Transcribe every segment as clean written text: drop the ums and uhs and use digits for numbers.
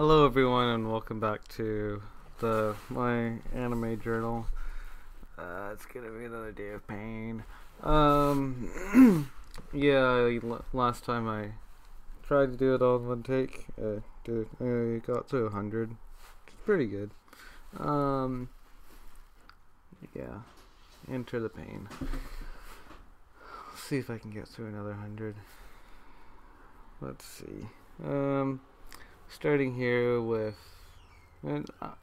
Hello everyone and welcome back to my anime journal. It's gonna be another day of pain. Yeah, last time I tried to do it all in one take. I got to 100. It's pretty good. Yeah, enter the pain. Let's see if I can get through another 100. Let's see. Starting here with, I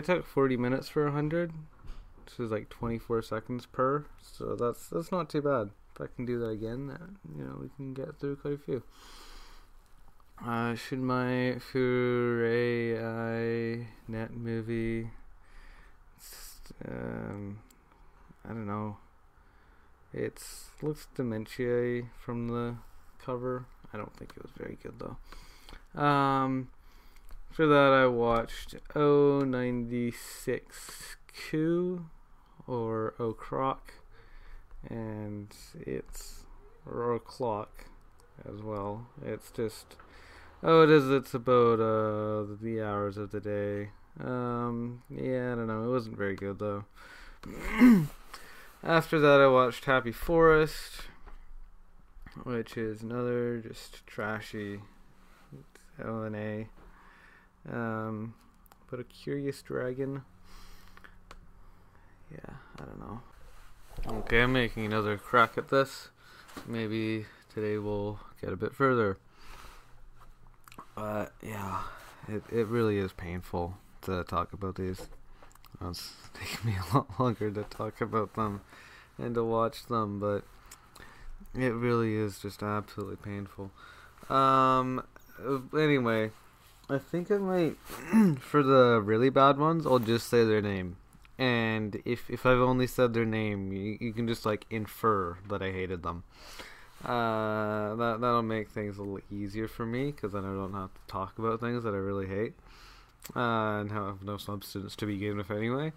took 40 minutes for 100, which is like 24 seconds per, so that's not too bad. If I can do that again, we can get through quite a few. Shinmai, FUREAI, net movie, I don't know, it looks dementia from the cover. I don't think it was very good though. For that I watched 96-kku or O'Croc, and or O'Clock as well. It's about the hours of the day. Yeah, I don't know, it wasn't very good though. After that I watched Happy Forest, which is another just trashy LNA, but A Curious Dragon. Yeah, I don't know. Okay, I'm making another crack at this. Maybe today we'll get a bit further. Yeah, it really is painful to talk about these. It's taking me a lot longer to talk about them and to watch them, but it really is just absolutely painful. Anyway, I think I might, for the really bad ones, I'll just say their name. And if I've only said their name, you can just, like, infer that I hated them. That'll make things a little easier for me, because then I don't have to talk about things that I really hate. And have no substance to begin with anyway.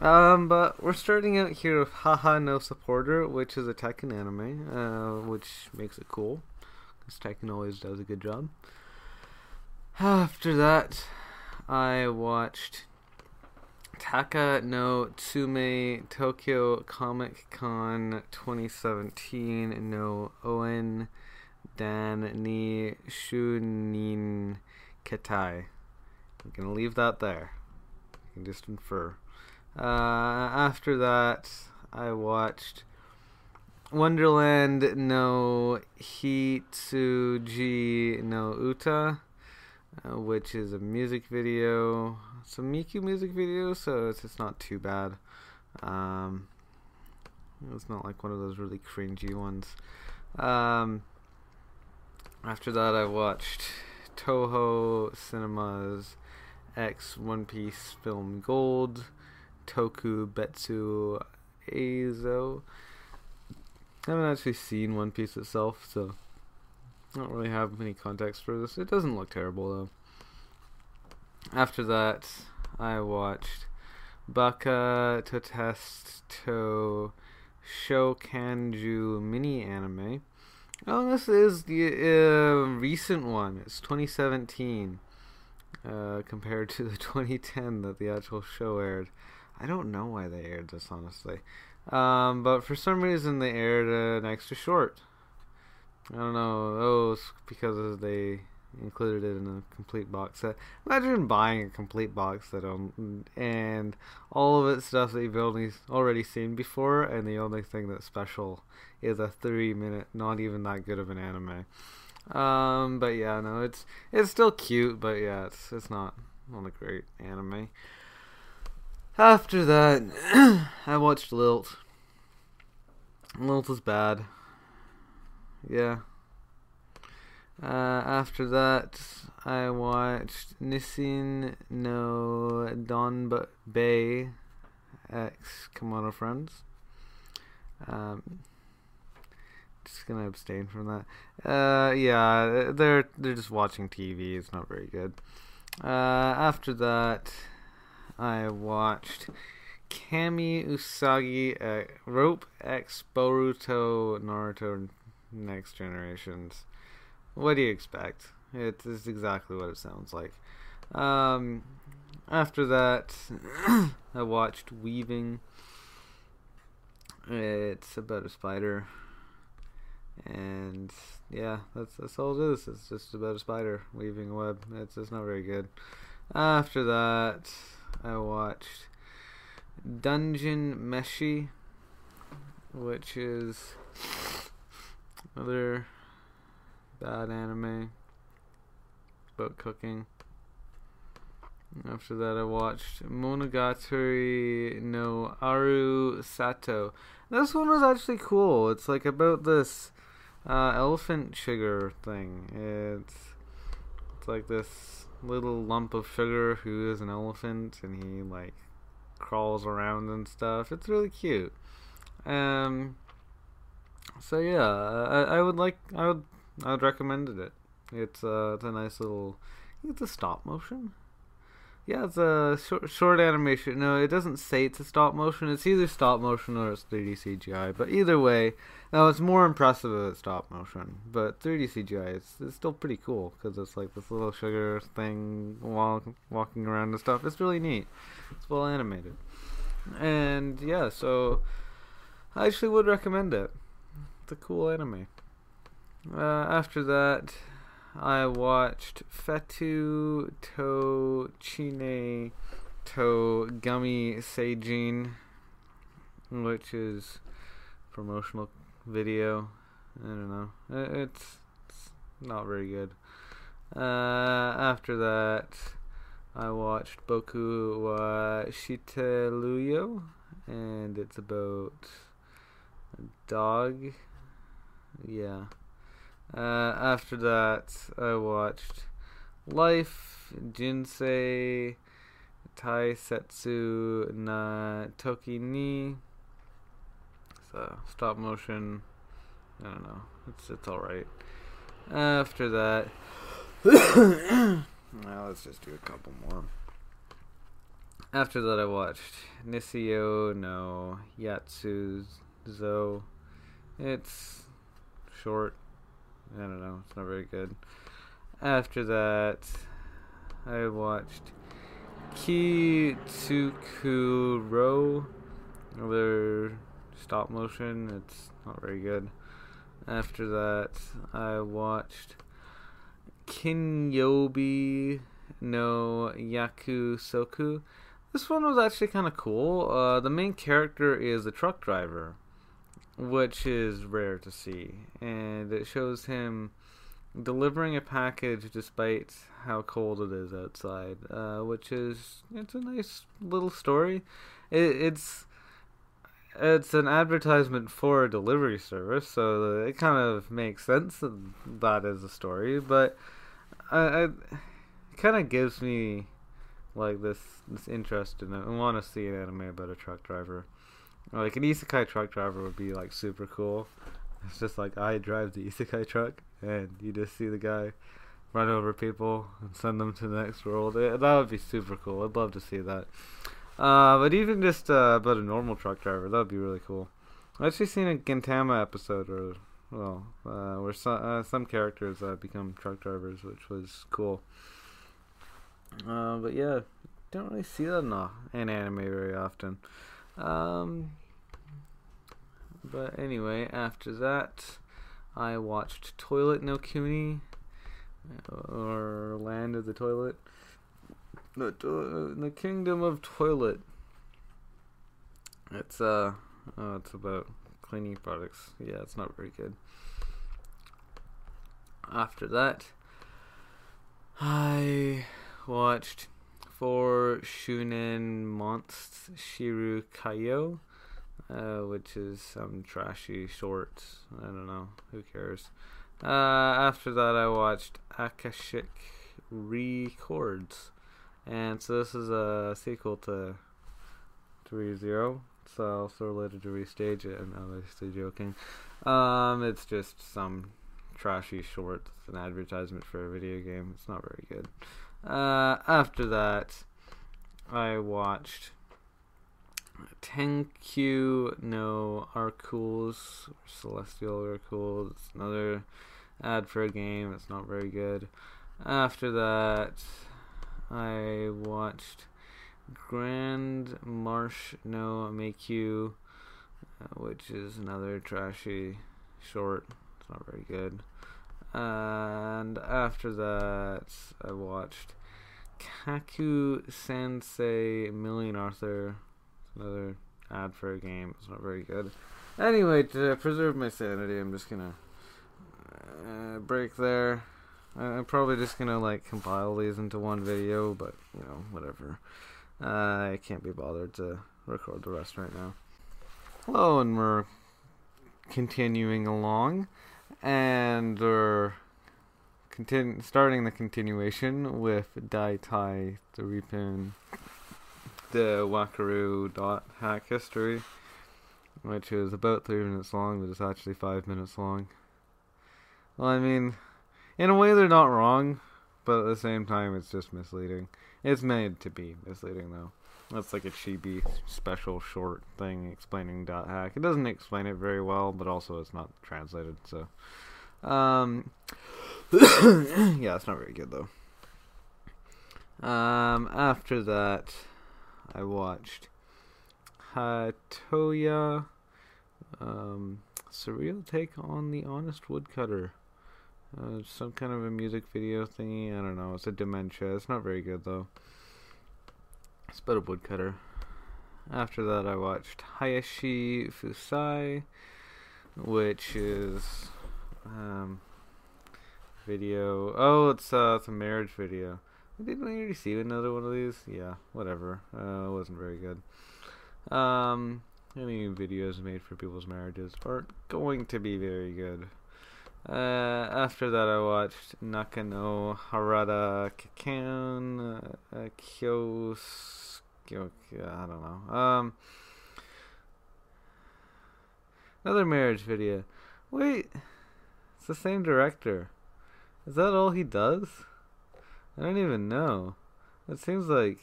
But we're starting out here with Haha no Supporter, which is a Tekken anime, which makes it cool. Because Tekken always does a good job. After that, I watched Taka no Tsume Tokyo Comic-Con 2017 no Oen Dan ni Shunin Ketai. I'm going to leave that there. You can just infer. After that, I watched Wonderland no Hitsuji no Uta, which is a music video. It's a Miku music video, so it's not too bad. It's not like one of those really cringy ones. After that, I watched Toho Cinemas X One Piece Film Gold, Toku Betsu Eizo. I haven't actually seen One Piece itself, so I don't really have any context for this. It doesn't look terrible though. After that, I watched Baka to Test to Shoukanjuu mini anime. Oh, this is the recent one. It's 2017 compared to the 2010 that the actual show aired. I don't know why they aired this, honestly. But for some reason they aired an extra short. I don't know. Oh, it's because they included it in a complete box set. Imagine buying a complete box set and all of its stuff that you've already seen before, and the only thing that's special is a 3-minute, not even that good of an anime. But yeah, no, it's still cute, but yeah, it's not a great anime. After that, I watched Lilt. Lilt is bad. Yeah. After that, I watched Nissin no Donbei x Kemono Friends. Just gonna abstain from that. Yeah, they're just watching TV. It's not very good. After that, I watched Kami Usagi Rope X Boruto Naruto Next Generations. What do you expect? It is exactly what it sounds like. After that, I watched Weaving. It's about a spider. And yeah, that's all it is. It's just about a spider weaving a web. It's not very good. After that, I watched Dungeon Meshi, which is another bad anime about cooking. After that, I watched Monogatari no Aru Satou. This one was actually cool. It's like about this elephant sugar thing. It's like this little lump of sugar who is an elephant, and he like crawls around and stuff. It's really cute. So yeah, I would recommend it. It's a nice little. I think it's a stop motion. Yeah, it's a short animation. No, it doesn't say it's a stop motion. It's either stop motion or it's 3D CGI. But either way, now it's more impressive if it's stop motion. But 3D CGI, it's still pretty cool because it's like this little sugar thing walking around and stuff. It's really neat. It's well animated. And yeah, so I actually would recommend it. It's a cool anime. After that, I watched Fettu to Ccine to Gummi Seijin, which is a promotional video. I don't know. It's not very good. After that, I watched Boku wa Shitteru yo, and it's about a dog. Yeah. After that, I watched Life, Jinsei no Taisetsu na Toki ni. So stop motion. I don't know. It's all right. After that, well, let's just do a couple more. After that, I watched Nishio no Yatsuzo. It's short. I don't know, it's not very good. After that, I watched Kitsukuro, another stop motion. It's not very good. After that, I watched Kinyoubi no Yakusoku. This one was actually kind of cool. The main character is a truck driver, which is rare to see, and it shows him delivering a package despite how cold it is outside, which is, it's a nice little story. It's an advertisement for a delivery service, so it kind of makes sense that that is a story, but it kind of gives me like this interest in it. I want to see an anime about a truck driver. Like, an isekai truck driver would be, like, super cool. It's just, like, I drive the isekai truck, and you just see the guy run over people and send them to the next world. That would be super cool. I'd love to see that. But even just about a normal truck driver, that would be really cool. I've actually seen a Gintama episode where some characters become truck drivers, which was cool. But, yeah, don't really see that in anime very often. But anyway, after that, I watched Toilet no Kuni, or Land of the Toilet, the Kingdom of Toilet. It's about cleaning products. Yeah, it's not very good. After that, I watched For Shunen Monst Shiru Kayo, which is some trashy short. I don't know, who cares. After that, I watched Akashic Re:cords, and so this is a sequel to ReZero. It's also related to Restage It. I'm obviously joking. It's just some trashy short. It's an advertisement for a video game. It's not very good. After that, I watched Tenkyuu no Arculs, Celestial Arculs. It's another ad for a game. It's not very good. After that, I watched Grand Marche no Meikyuu, which is another trashy short. It's not very good. And after that, I watched Kakusansei Million Arthur. It's another ad for a game. It's not very good. Anyway, to preserve my sanity, I'm just gonna break there. I'm probably just gonna like compile these into one video, but you know, whatever. I can't be bothered to record the rest right now. Hello, and we're continuing along, and we're starting the continuation with Dai Tai 3-pun de Wakaru dot hack history, which is about 3 minutes long, but it's actually 5 minutes long. Well, I mean, in a way they're not wrong, but at the same time it's just misleading. It's made to be misleading, though. That's like a chibi special short thing explaining dot hack. It doesn't explain it very well, but also it's not translated, so yeah, it's not very good though. After that, I watched Hatoya, surreal take on the honest woodcutter. Some kind of a music video thingy. I don't know. It's a dementia. It's not very good though. It's about a woodcutter. After that, I watched Hayashi Fusai, which is video. Oh, it's a marriage video. Didn't we already see another one of these? Yeah, whatever. It wasn't very good. Any videos made for people's marriages aren't going to be very good. After that, I watched Nakano Harada Kakan Kyosuke, I don't know. Another marriage video. Wait, it's the same director. Is that all he does? I don't even know. It seems like...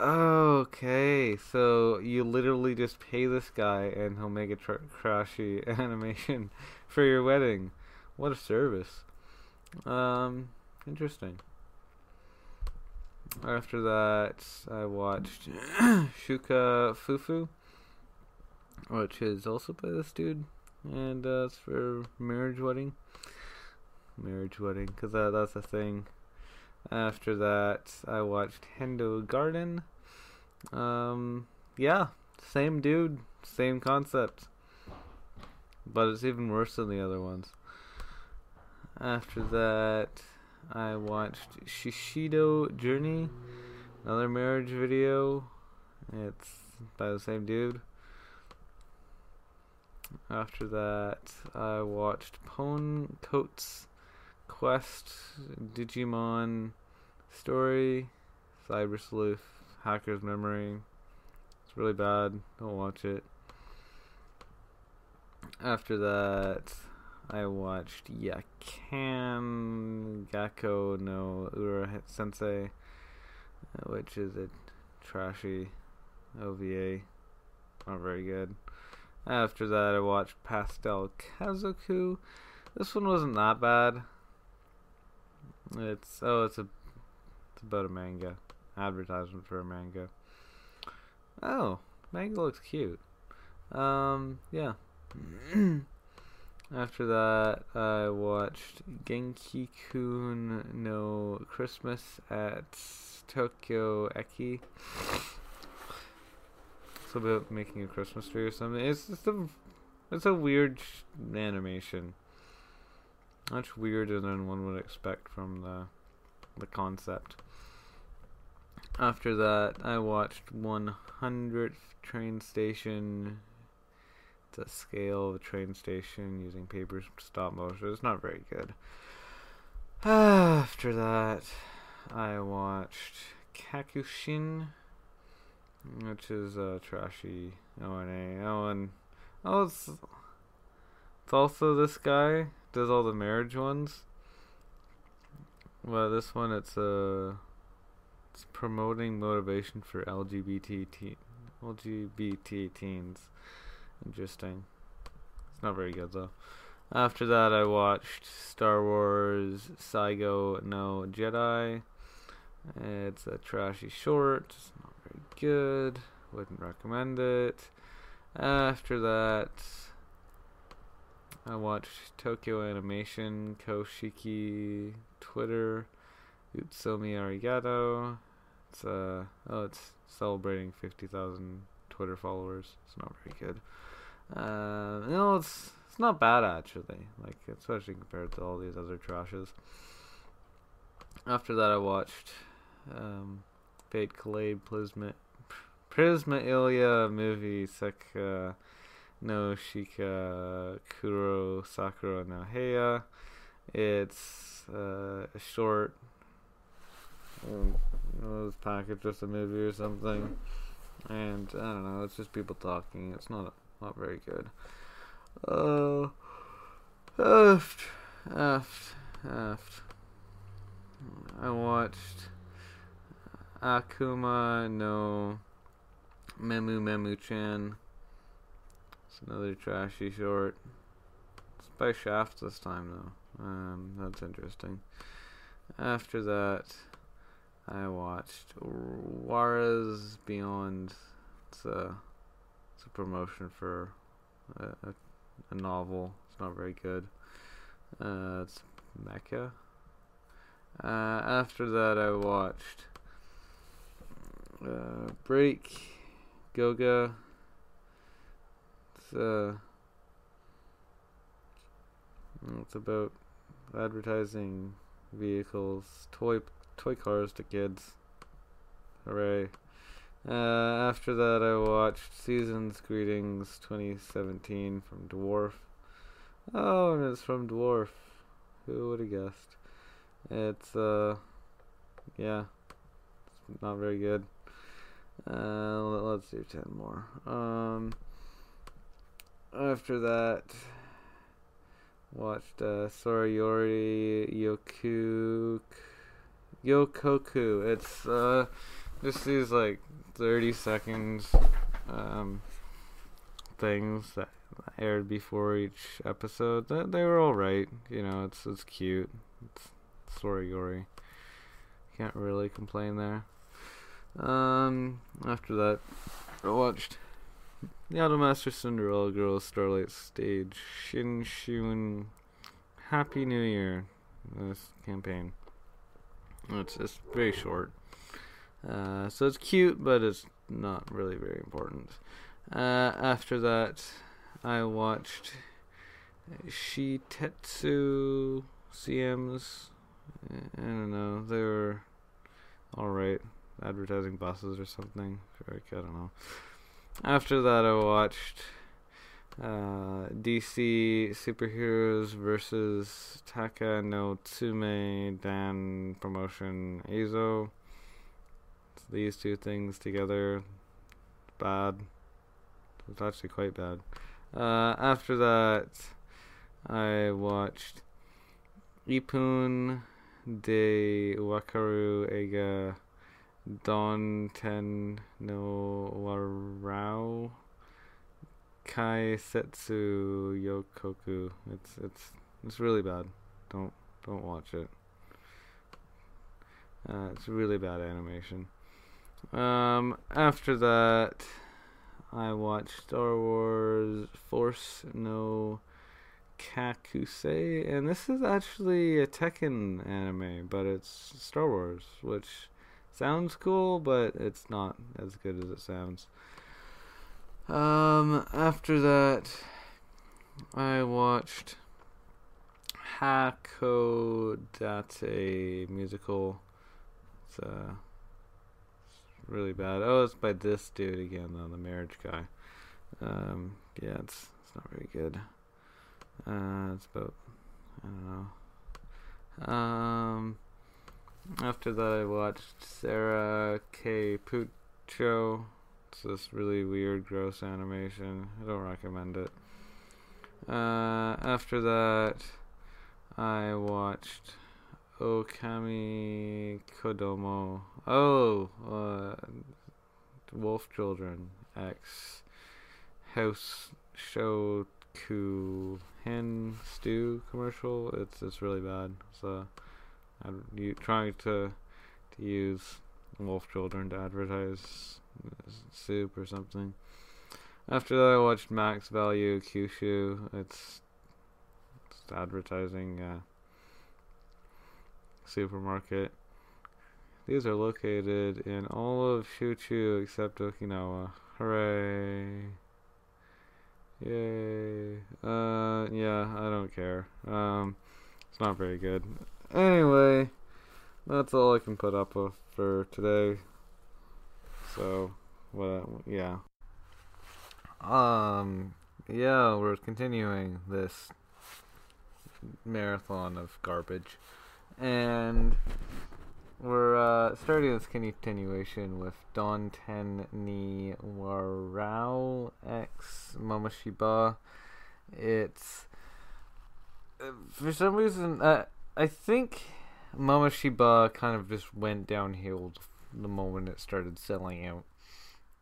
Okay, so you literally just pay this guy and he'll make a trashy animation for your wedding. What a service. Interesting. After that, I watched Shuka Fufu, which is also by this dude, and it's for marriage wedding, because that's a thing. After that, I watched Hendo Garden. Yeah, same dude, same concept, but it's even worse than the other ones. After that, I watched Shishido Journey, another marriage video. It's by the same dude. After that, I watched Pwn Coats Quest, Digimon Story, Cyber Sleuth, Hacker's Memory. It's really bad. Don't watch it. After that, I watched Yakan Gakko no Ura Sensei, which is a trashy OVA. Not very good. After that, I watched Pastel Kazoku. This one wasn't that bad. It's about a manga. Advertisement for a manga. Oh, manga looks cute. Yeah. After that, I watched Genki-kun no Christmas at Tokyo Eki. It's about making a Christmas tree or something. It's a weird animation. Much weirder than one would expect from the concept. After that, I watched 100th Train Station. It's a scale of a train station using paper stop motion. It's not very good. After that, I watched Kakushin, which is a trashy ONA. It's also this guy does all the marriage ones. Well, this one, it's promoting motivation for LGBT teens. Interesting. It's not very good though. After that, I watched Star Wars Saigo no Jedi. It's a trashy short. It's not very good. Wouldn't recommend it. After that, I watched Tokyo Animation, Koshiki, Twitter, Utsomi Arigato. It's it's celebrating 50,000 Twitter followers. It's not very good. No, it's not bad actually. Like, especially compared to all these other trashes. After that, I watched Fate Collade Prisma Ilia movie Seka no Shika Kuro Sakura no Heya. It's a short. It was packaged as a movie or something, and I don't know. It's just people talking. It's not very good. I watched Akuma no Memu-chan. It's another trashy short. It's by Shaft this time though. That's interesting. After that, I watched Wara's Beyond. It's a promotion for a novel. It's not very good. It's mecha. After that, I watched Break Goga. It's about advertising vehicles, toy cars to kids. Hooray! After that, I watched Season's Greetings 2017 from Dwarf. Oh, and it's from Dwarf. Who would have guessed? It's yeah, it's not very good. Let's do 10 more. After that, watched Sorayori Yokoku. It's just these like 30-second things that aired before each episode. They were all right, you know. It's cute. It's Sorayori. Can't really complain there. After that, I watched The Idolmaster Cinderella Girls Starlight Stage Shinshun Happy New Year. This campaign. It's very short. So it's cute, but it's not really very important. After that, I watched Shitetsu CMs. I don't know, they were alright. Advertising buses or something. Like, I don't know. After that, I watched DC Superheroes vs. Taka no Tsume Dan Promotion Eizo. It's these two things together. Bad. It's actually quite bad. After that, I watched Ippon de Wakaru Eiga Donten no Warao Kaisetsu Yokoku. It's really bad. Don't watch it. It's really bad animation. After that, I watched Star Wars Force no Kakusei, and this is actually a Tekken anime, but it's Star Wars, which sounds cool, but it's not as good as it sounds. After that, I watched Hakodate Musical. It's really bad. Oh, it's by this dude again, though, the marriage guy. Yeah, it's not very good. It's about, I don't know. After that, I watched Sarah K. Pucho. It's this really weird, gross animation. I don't recommend it. After that, I watched Okami Kodomo. Wolf Children X House Show Kuhen stew commercial. It's really bad. So I'm trying to use Wolf Children to advertise soup or something. After that, I watched Max Value Kyushu. It's advertising supermarket. These are located in all of Shuchu except Okinawa. Hooray! Yay! Yeah, I don't care. It's not very good. Anyway, that's all I can put up with for today. So, well, yeah. Yeah, we're continuing this marathon of garbage. And we're starting this continuation with Danten ni Warao X Mameshiba. It's for some reason I think Mameshiba kind of just went downhill the moment it started selling out.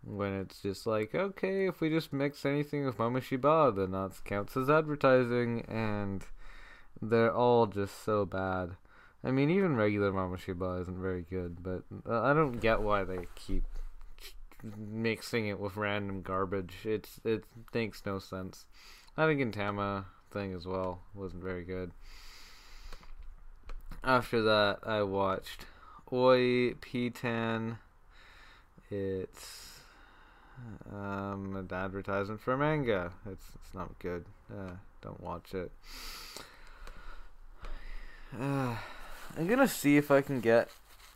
When it's just like, okay, if we just mix anything with Mameshiba, then that counts as advertising, and they're all just so bad. I mean, even regular Mameshiba isn't very good, but I don't get why they keep mixing it with random garbage. It makes no sense. I think Gintama thing as well wasn't very good. After that, I watched Oi P10. It's an advertisement for a manga. It's not good. Don't watch it. I'm gonna see if I can get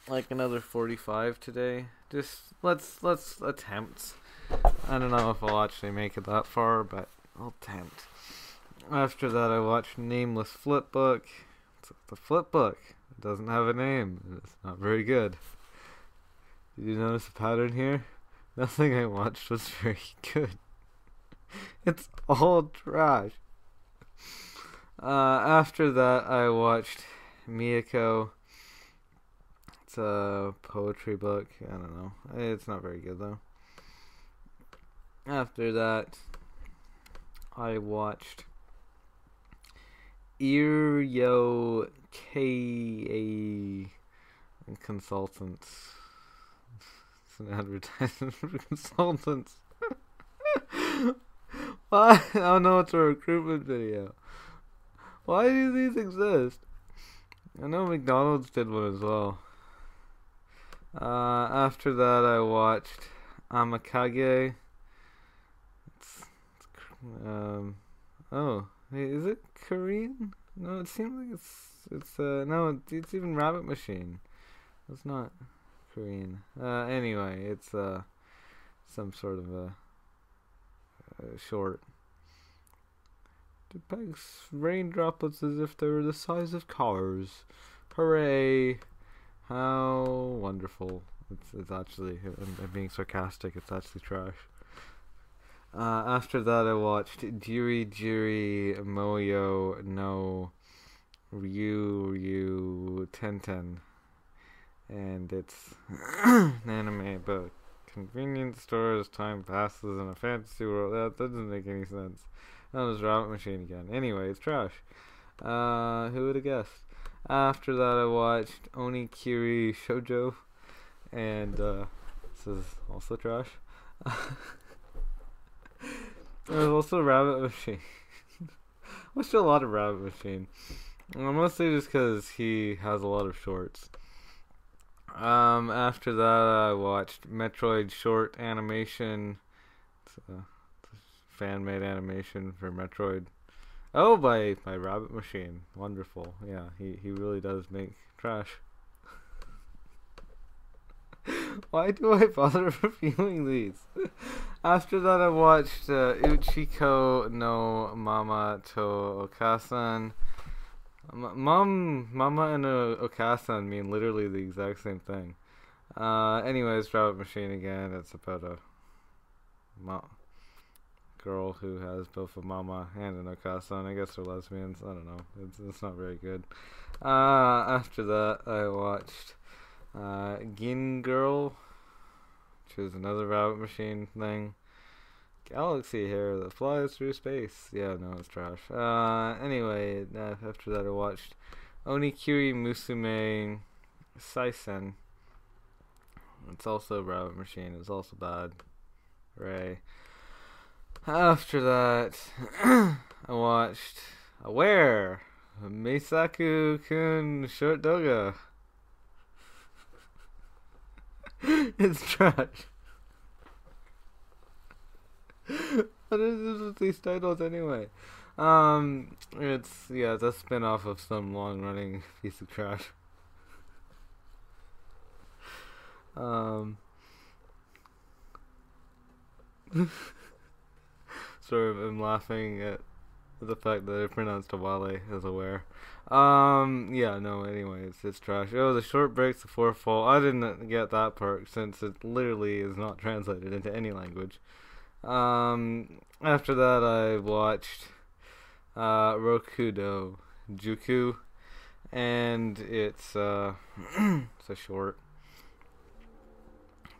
like another 45 today. Just let's attempt. I don't know if I'll actually make it that far, but I'll attempt. After that, I watched Nameless Flip Book. It's the flip book. It doesn't have a name. It's not very good. Did you notice a pattern here? Nothing I watched was very good. It's all trash. After that, I watched Miyako. It's a poetry book. I don't know. It's not very good, though. After that, I watched Iryo K.A. Consultants. It's an advertisement for consultants. Why? Oh no, it's a recruitment video. Why do these exist? I know McDonald's did one as well. After that, I watched Amakage. Oh, is it Korean? No, it seems like it's even Rabbit Machine. It's not Korean. Anyway, it's some sort of a short. It packs rain droplets as if they were the size of cars. Hooray! How wonderful. It's actually, I'm being sarcastic, it's actually trash. After that, I watched Jiri Jiri Moyo no Ryu Ryu Tenten. And it's an anime about convenience stores, time passes in a fantasy world. That doesn't make any sense. That was Rabbit Machine again. Anyway, it's trash. Who would have guessed? After that, I watched Onikiri Shoujo. And this is also trash. There was also Rabbit Machine. I watched a lot of Rabbit Machine. Mostly just because he has a lot of shorts. After that, I watched Metroid Short Animation. It's a fan-made animation for Metroid. Oh, by Rabbit Machine. Wonderful. Yeah, he really does make trash. Why do I bother reviewing these? After that, I watched Uchiko no Mama to Okasan. Mama and Okasan mean literally the exact same thing. Anyways, Rabbit Machine again. It's about a girl who has both a mama and an Okasan. I guess they're lesbians. I don't know. It's not very good. After that, I watched Gin Girl, which is another Rabbit Machine thing. Galaxy Hair that flies through space. Yeah, no, it's trash. Anyway, after that I watched Onikiri Musume Saisen. It's also a rabbit machine. It's also bad. Hooray. After that, I watched Aware Meisaku-kun Short Doga. It's trash. What is this with these titles anyway? It's a spin-off of some long-running piece of trash. Sort of am laughing at the fact that I pronounced Awale as aware. Anyway, it's trash. Oh, the short breaks before fall. I didn't get that part since it literally is not translated into any language. After that I watched Rokudo Juku, and it's it's a short.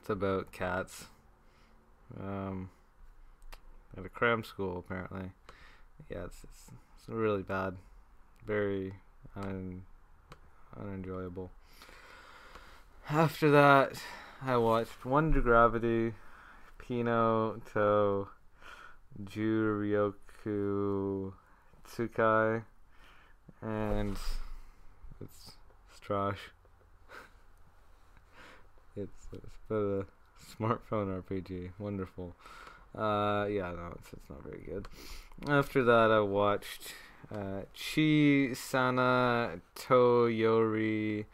It's about cats. At a cram school apparently. Yeah, it's really bad. Very unenjoyable. After that I watched Wonder Gravity Kino to Juryoku Tsukai, and it's trash. It's about a smartphone RPG. Wonderful. It's not very good. After that I watched Chi-sana Toyori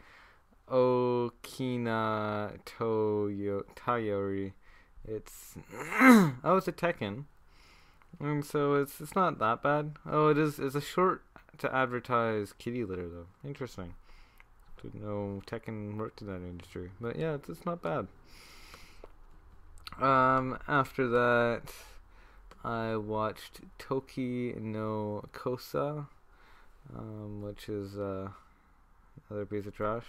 Okina Tayori. It's a Tekken, and so it's not that bad. Oh, it's a short to advertise kitty litter though. Interesting. Didn't know Tekken worked in that industry, but yeah, it's not bad. After that, I watched Toki no Kosa, which is another piece of trash.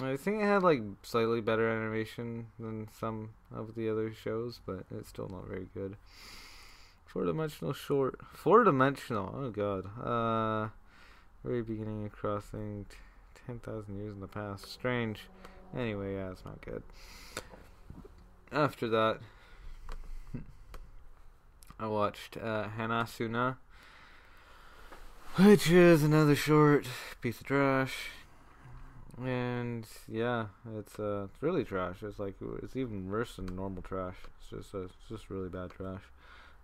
I think it had like slightly better animation than some of the other shows, but it's still not very good. Four-dimensional short. Four-dimensional. Oh god. Very beginning of crossing 10,000 years in the past. Strange. Anyway, yeah, it's not good. After that, I watched Hanasuna, which is another short piece of trash. And yeah, it's really trash. It's like it's even worse than normal trash. It's just really bad trash.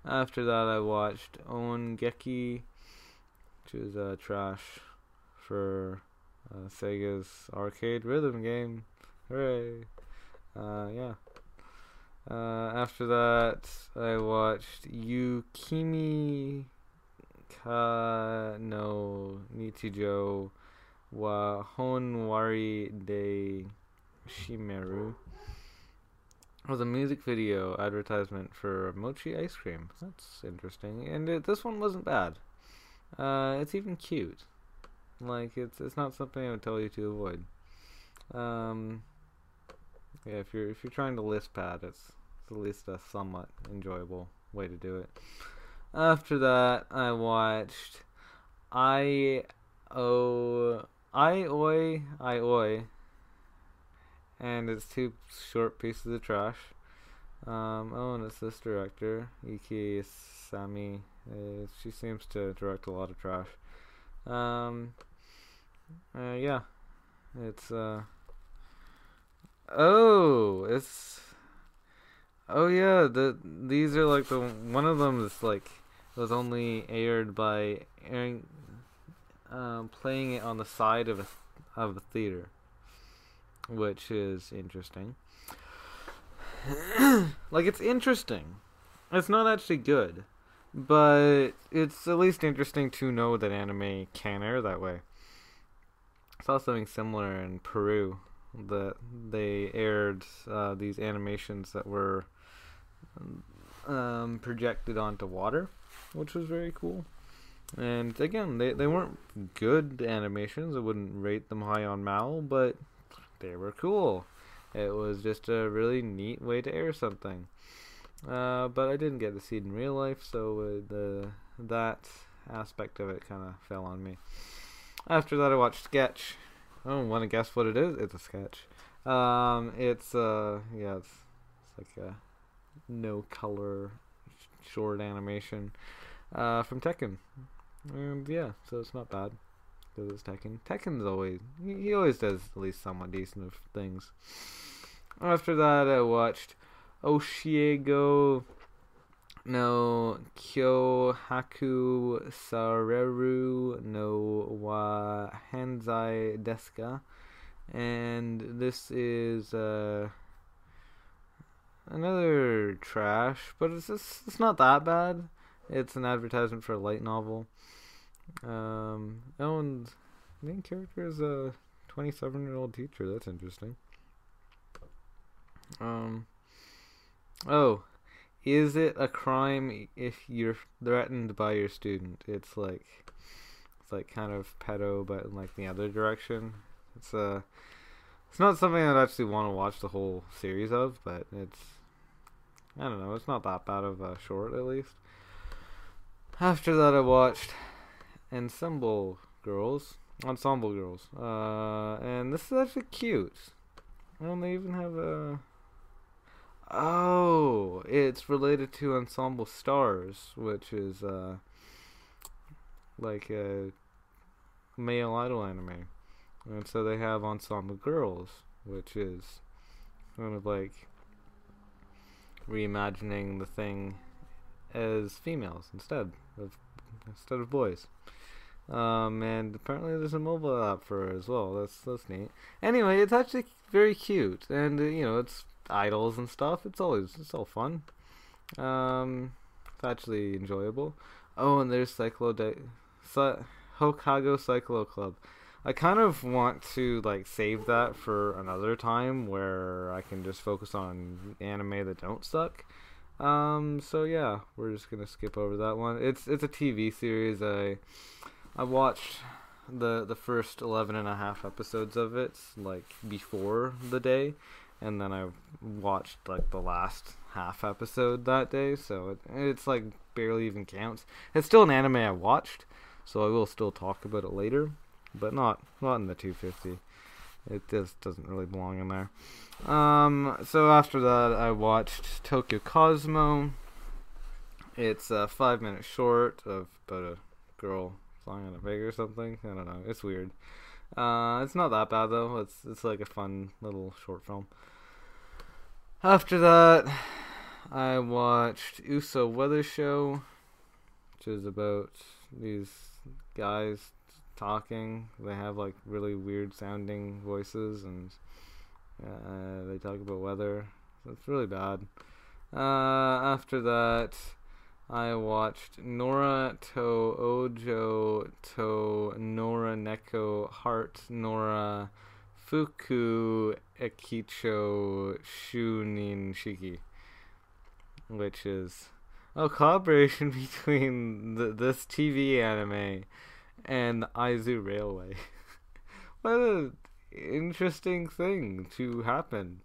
After that, I watched Ongeki, which is trash for Sega's arcade rhythm game. Hooray! After that, I watched Yukimi Ka no Nichijou wa Honwari de Shimeru. It was a music video advertisement for mochi ice cream. That's interesting. And this one wasn't bad. It's even cute. Like, it's not something I would tell you to avoid. If you're trying to list pad, it's at least a somewhat enjoyable way to do it. After that, I watched Aioi, and it's two short pieces of trash. And it's this director, Iki Sami. She seems to direct a lot of trash. These are like one of them is like was only aired by airing. Playing it on the side of a theater, which is interesting. Like, it's interesting. It's not actually good, but it's at least interesting to know that anime can air that way. I saw something similar in Peru, that they aired these animations that were projected onto water, which was very cool. And again, they weren't good animations. I wouldn't rate them high on MAL, but they were cool. It was just a really neat way to air something. But I didn't get to see it in real life, so that aspect of it kind of fell on me. After that, I watched Sketch. I don't want to guess what it is. It's a sketch. It's like a no color short animation from Tekken. And yeah, so it's not bad because it's Tekken. Tekken's always, he always does at least somewhat decent of things. After that, I watched Oshiego no Kyohaku Sareru no wa Hanzai Deska, and this is another trash, but it's not that bad. It's an advertisement for a light novel. Oh, and the main character is a 27-year-old teacher. That's interesting. Oh, is it a crime if you're threatened by your student? It's like kind of pedo, but in like the other direction. It's not something I'd actually want to watch the whole series of, but I don't know, it's not that bad of a short at least. After that, I watched Ensemble Girls, and this is actually cute. I don't even have a... Oh, it's related to Ensemble Stars, which is like a male idol anime, and so they have Ensemble Girls, which is kind of like reimagining the thing as females instead of boys. And apparently there's a mobile app for it as well. That's neat. Anyway, it's actually very cute, and it's idols and stuff. It's all fun. It's actually enjoyable. Oh, and there's Hokago Cyclo Club. I kind of want to save that for another time where I can just focus on anime that don't suck. So yeah, we're just gonna skip over that one. It's a TV series. I watched the first 11.5 episodes of it before the day, and then I watched the last half episode that day, so it's barely even counts. It's still an anime I watched, so I will still talk about it later, but not in the 250. It just doesn't really belong in there. So after that, I watched Tokyo Cosmo. It's a 5-minute short of about a girl flying on a pig or something. I don't know. It's weird. It's not that bad though. It's like a fun little short film. After that, I watched Uso Weather Show, which is about these guys talking. They have really weird sounding voices, and they talk about weather. It's really bad. After that, I watched Nora to Ojo to Nora Neko Heart Nora Fuku Ekicho Shunin Shiki, which is a collaboration between this TV anime and Aizu Railway. What an interesting thing to happen.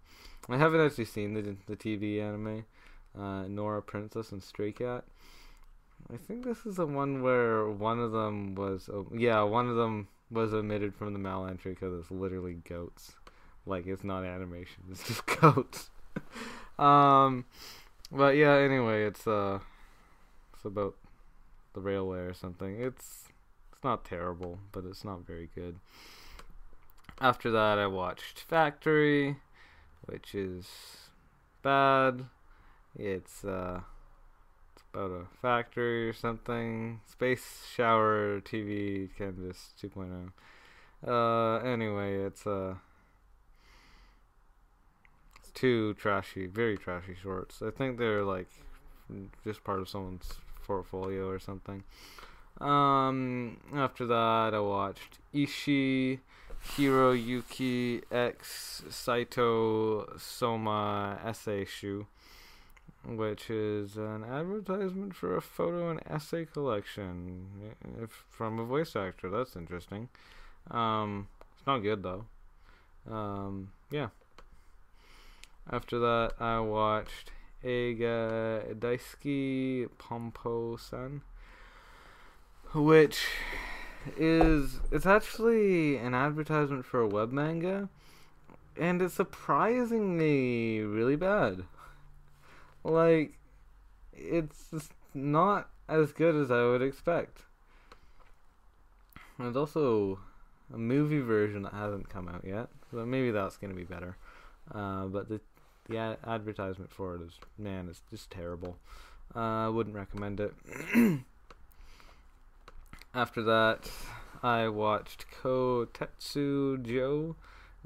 I haven't actually seen the TV anime, Nora Princess and Stray Cat. I think this is the one where one of them was omitted from the mal entry because it's literally goats. It's not animation, it's just goats. But yeah, anyway, it's about the railway or something. It's not terrible, but it's not very good. After that, I watched Factory, which is bad. It's about a factory or something. Space Shower TV Canvas 2.0. Anyway, it's two trashy, very trashy shorts. I think they're just part of someone's portfolio or something. After that, I watched Ishii Hiroyuki X Saito Soma Essay Shu, which is an advertisement for a photo and essay collection from a voice actor. That's interesting. It's not good though. Yeah. After that, I watched Eiga Daisuke Pompo-san, which is, it's actually an advertisement for a web manga, and it's surprisingly really bad. Like, it's just not as good as I would expect. There's also a movie version that hasn't come out yet, so maybe that's going to be better. But the advertisement for it is, man, it's just terrible. I wouldn't recommend it. After that, I watched Kotetsujo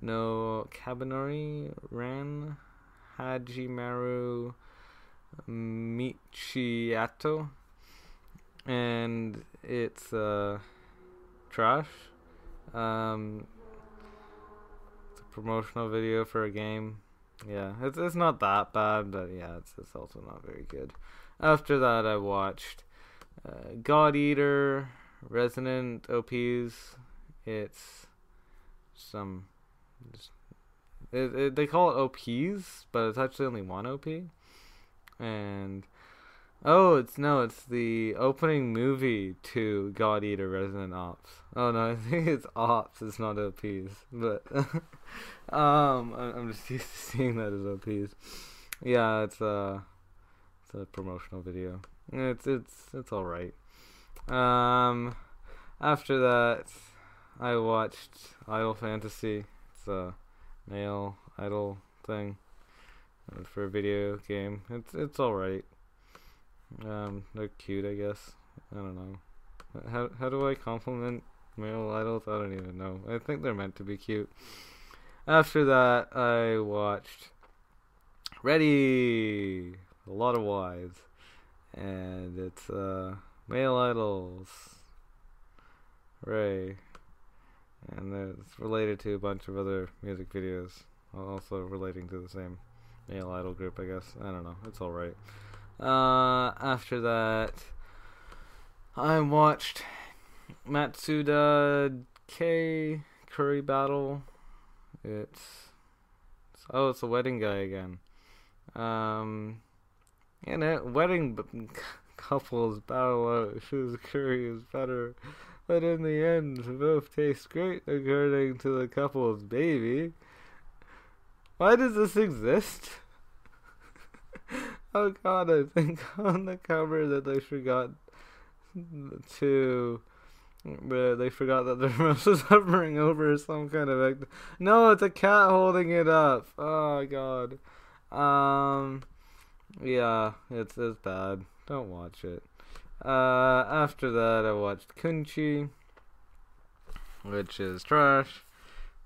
no Kabanori Ran Hajimaru Michiato, and it's trash. It's a promotional video for a game. Yeah, it's not that bad, but yeah, it's also not very good. After that, I watched God Eater Resonant OPs. It's some, they call it OPs, but it's actually only one OP. And oh, it's the opening movie to God Eater Resident Ops. Oh no, I think it's Ops, it's not OPs. But I'm just used to seeing that as OPs. Yeah, it's a promotional video. It's all right. After that, I watched Idol Fantasy. It's a male idol thing for a video game. It's all right. They're cute, I guess. I don't know. How do I compliment male idols? I don't even know. I think they're meant to be cute. After that, I watched Ready! A lot of Y's. And it's, male idols. Hooray. And it's related to a bunch of other music videos, also relating to the same male idol group, I guess. I don't know. It's alright. After that, I watched Matsuda K Curry Battle. It's a wedding guy again. In it, wedding couples battle out whose curry is better, but in the end, both taste great according to the couple's baby. Why does this exist? Oh god, I think on the cover that they forgot that their mouse was hovering over some kind of act. No, it's a cat holding it up. Oh god. Yeah, it's bad. Don't watch it. After that, I watched Kunchi, which is trash.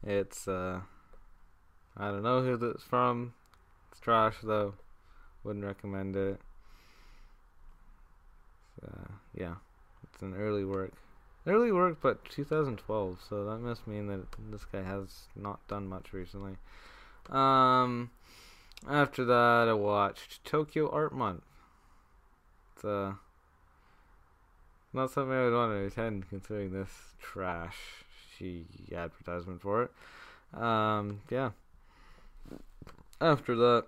It's I don't know who that's from. It's trash though. Wouldn't recommend it. Yeah, it's an early work, but 2012. So that must mean that this guy has not done much recently. After that, I watched Tokyo Art Month. It's not something I would want to attend, considering this trashy advertisement for it. Yeah. After that,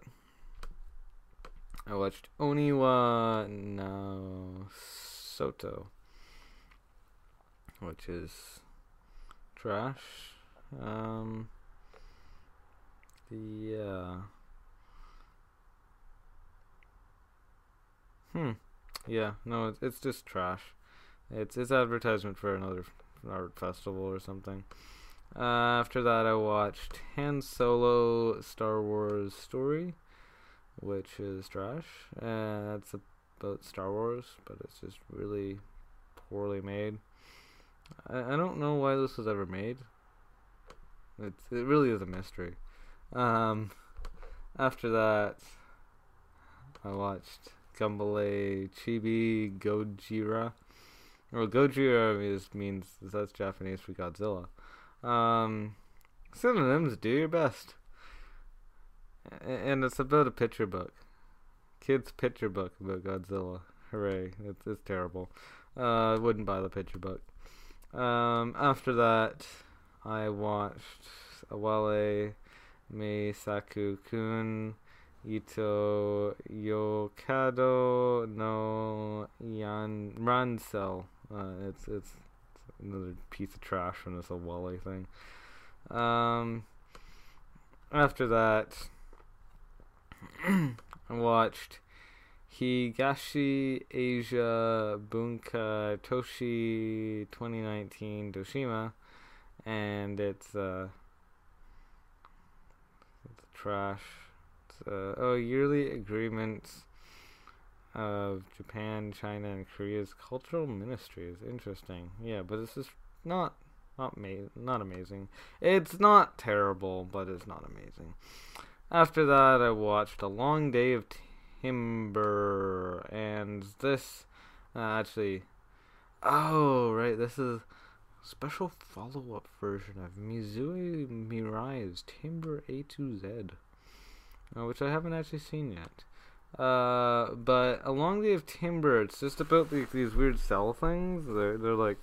I watched Oniwa no Soto, which is trash. Yeah, no, it's just trash. It's advertisement for another art festival or something. After that, I watched Han Solo Star Wars Story, which is trash. It's about Star Wars, but it's just really poorly made. I don't know why this was ever made. It really is a mystery. After that, I watched Gumbale Chibi Gojira. Well, Gojira means that's Japanese for Godzilla. Synonyms, do your best. And it's about a picture book. Kids' picture book about Godzilla. Hooray. It's terrible. I wouldn't buy the picture book. After that, I watched Awale Meisaku-kun Ito Yokado no Ransel. It's another piece of trash from this old Wally thing. After that, I watched Higashi Asia Bunka Toshi 2019 Toshima, and it's trash. Yearly agreements of Japan, China, and Korea's cultural ministries. Interesting. Yeah, but this is not amazing. It's not terrible, but it's not amazing. After that, I watched A Long Day of Timber, and this this is a special follow-up version of Mizue Mirai's Timber A to Z, which I haven't actually seen yet. But A Long Day of Timber, it's just about these weird cell things. They're like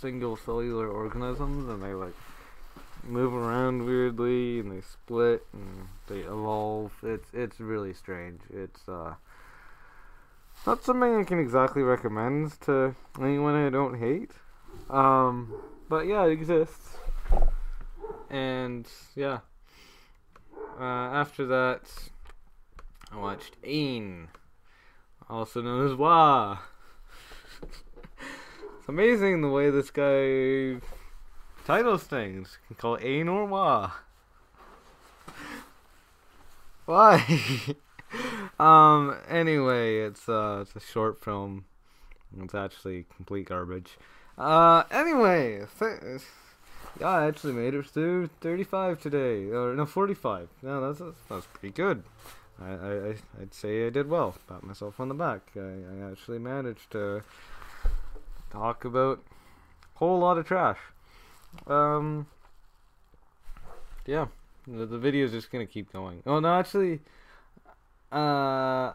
single cellular organisms, and they like move around weirdly, and they split, and they evolve. It's really strange. It's not something I can exactly recommend to anyone I don't hate. But yeah, it exists. And yeah. After that, I watched Ain, also known as Wah. It's amazing the way this guy titles things. You can call it Ain or Wah. Why? Anyway, it's a short film. It's actually complete garbage. Anyway. Yeah, I actually made it through 35 today, or no, 45. No, that's pretty good. I'd say I did well. Pat myself on the back. I actually managed to talk about a whole lot of trash. Yeah, the video's just gonna keep going. Oh no, actually, I'm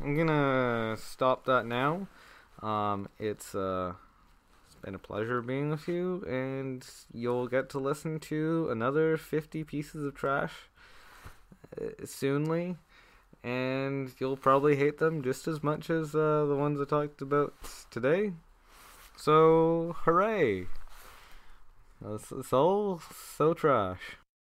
gonna stop that now. It's been a pleasure being with you, and you'll get to listen to another 50 pieces of trash soonly, and you'll probably hate them just as much as the ones I talked about today. So, hooray! So trash.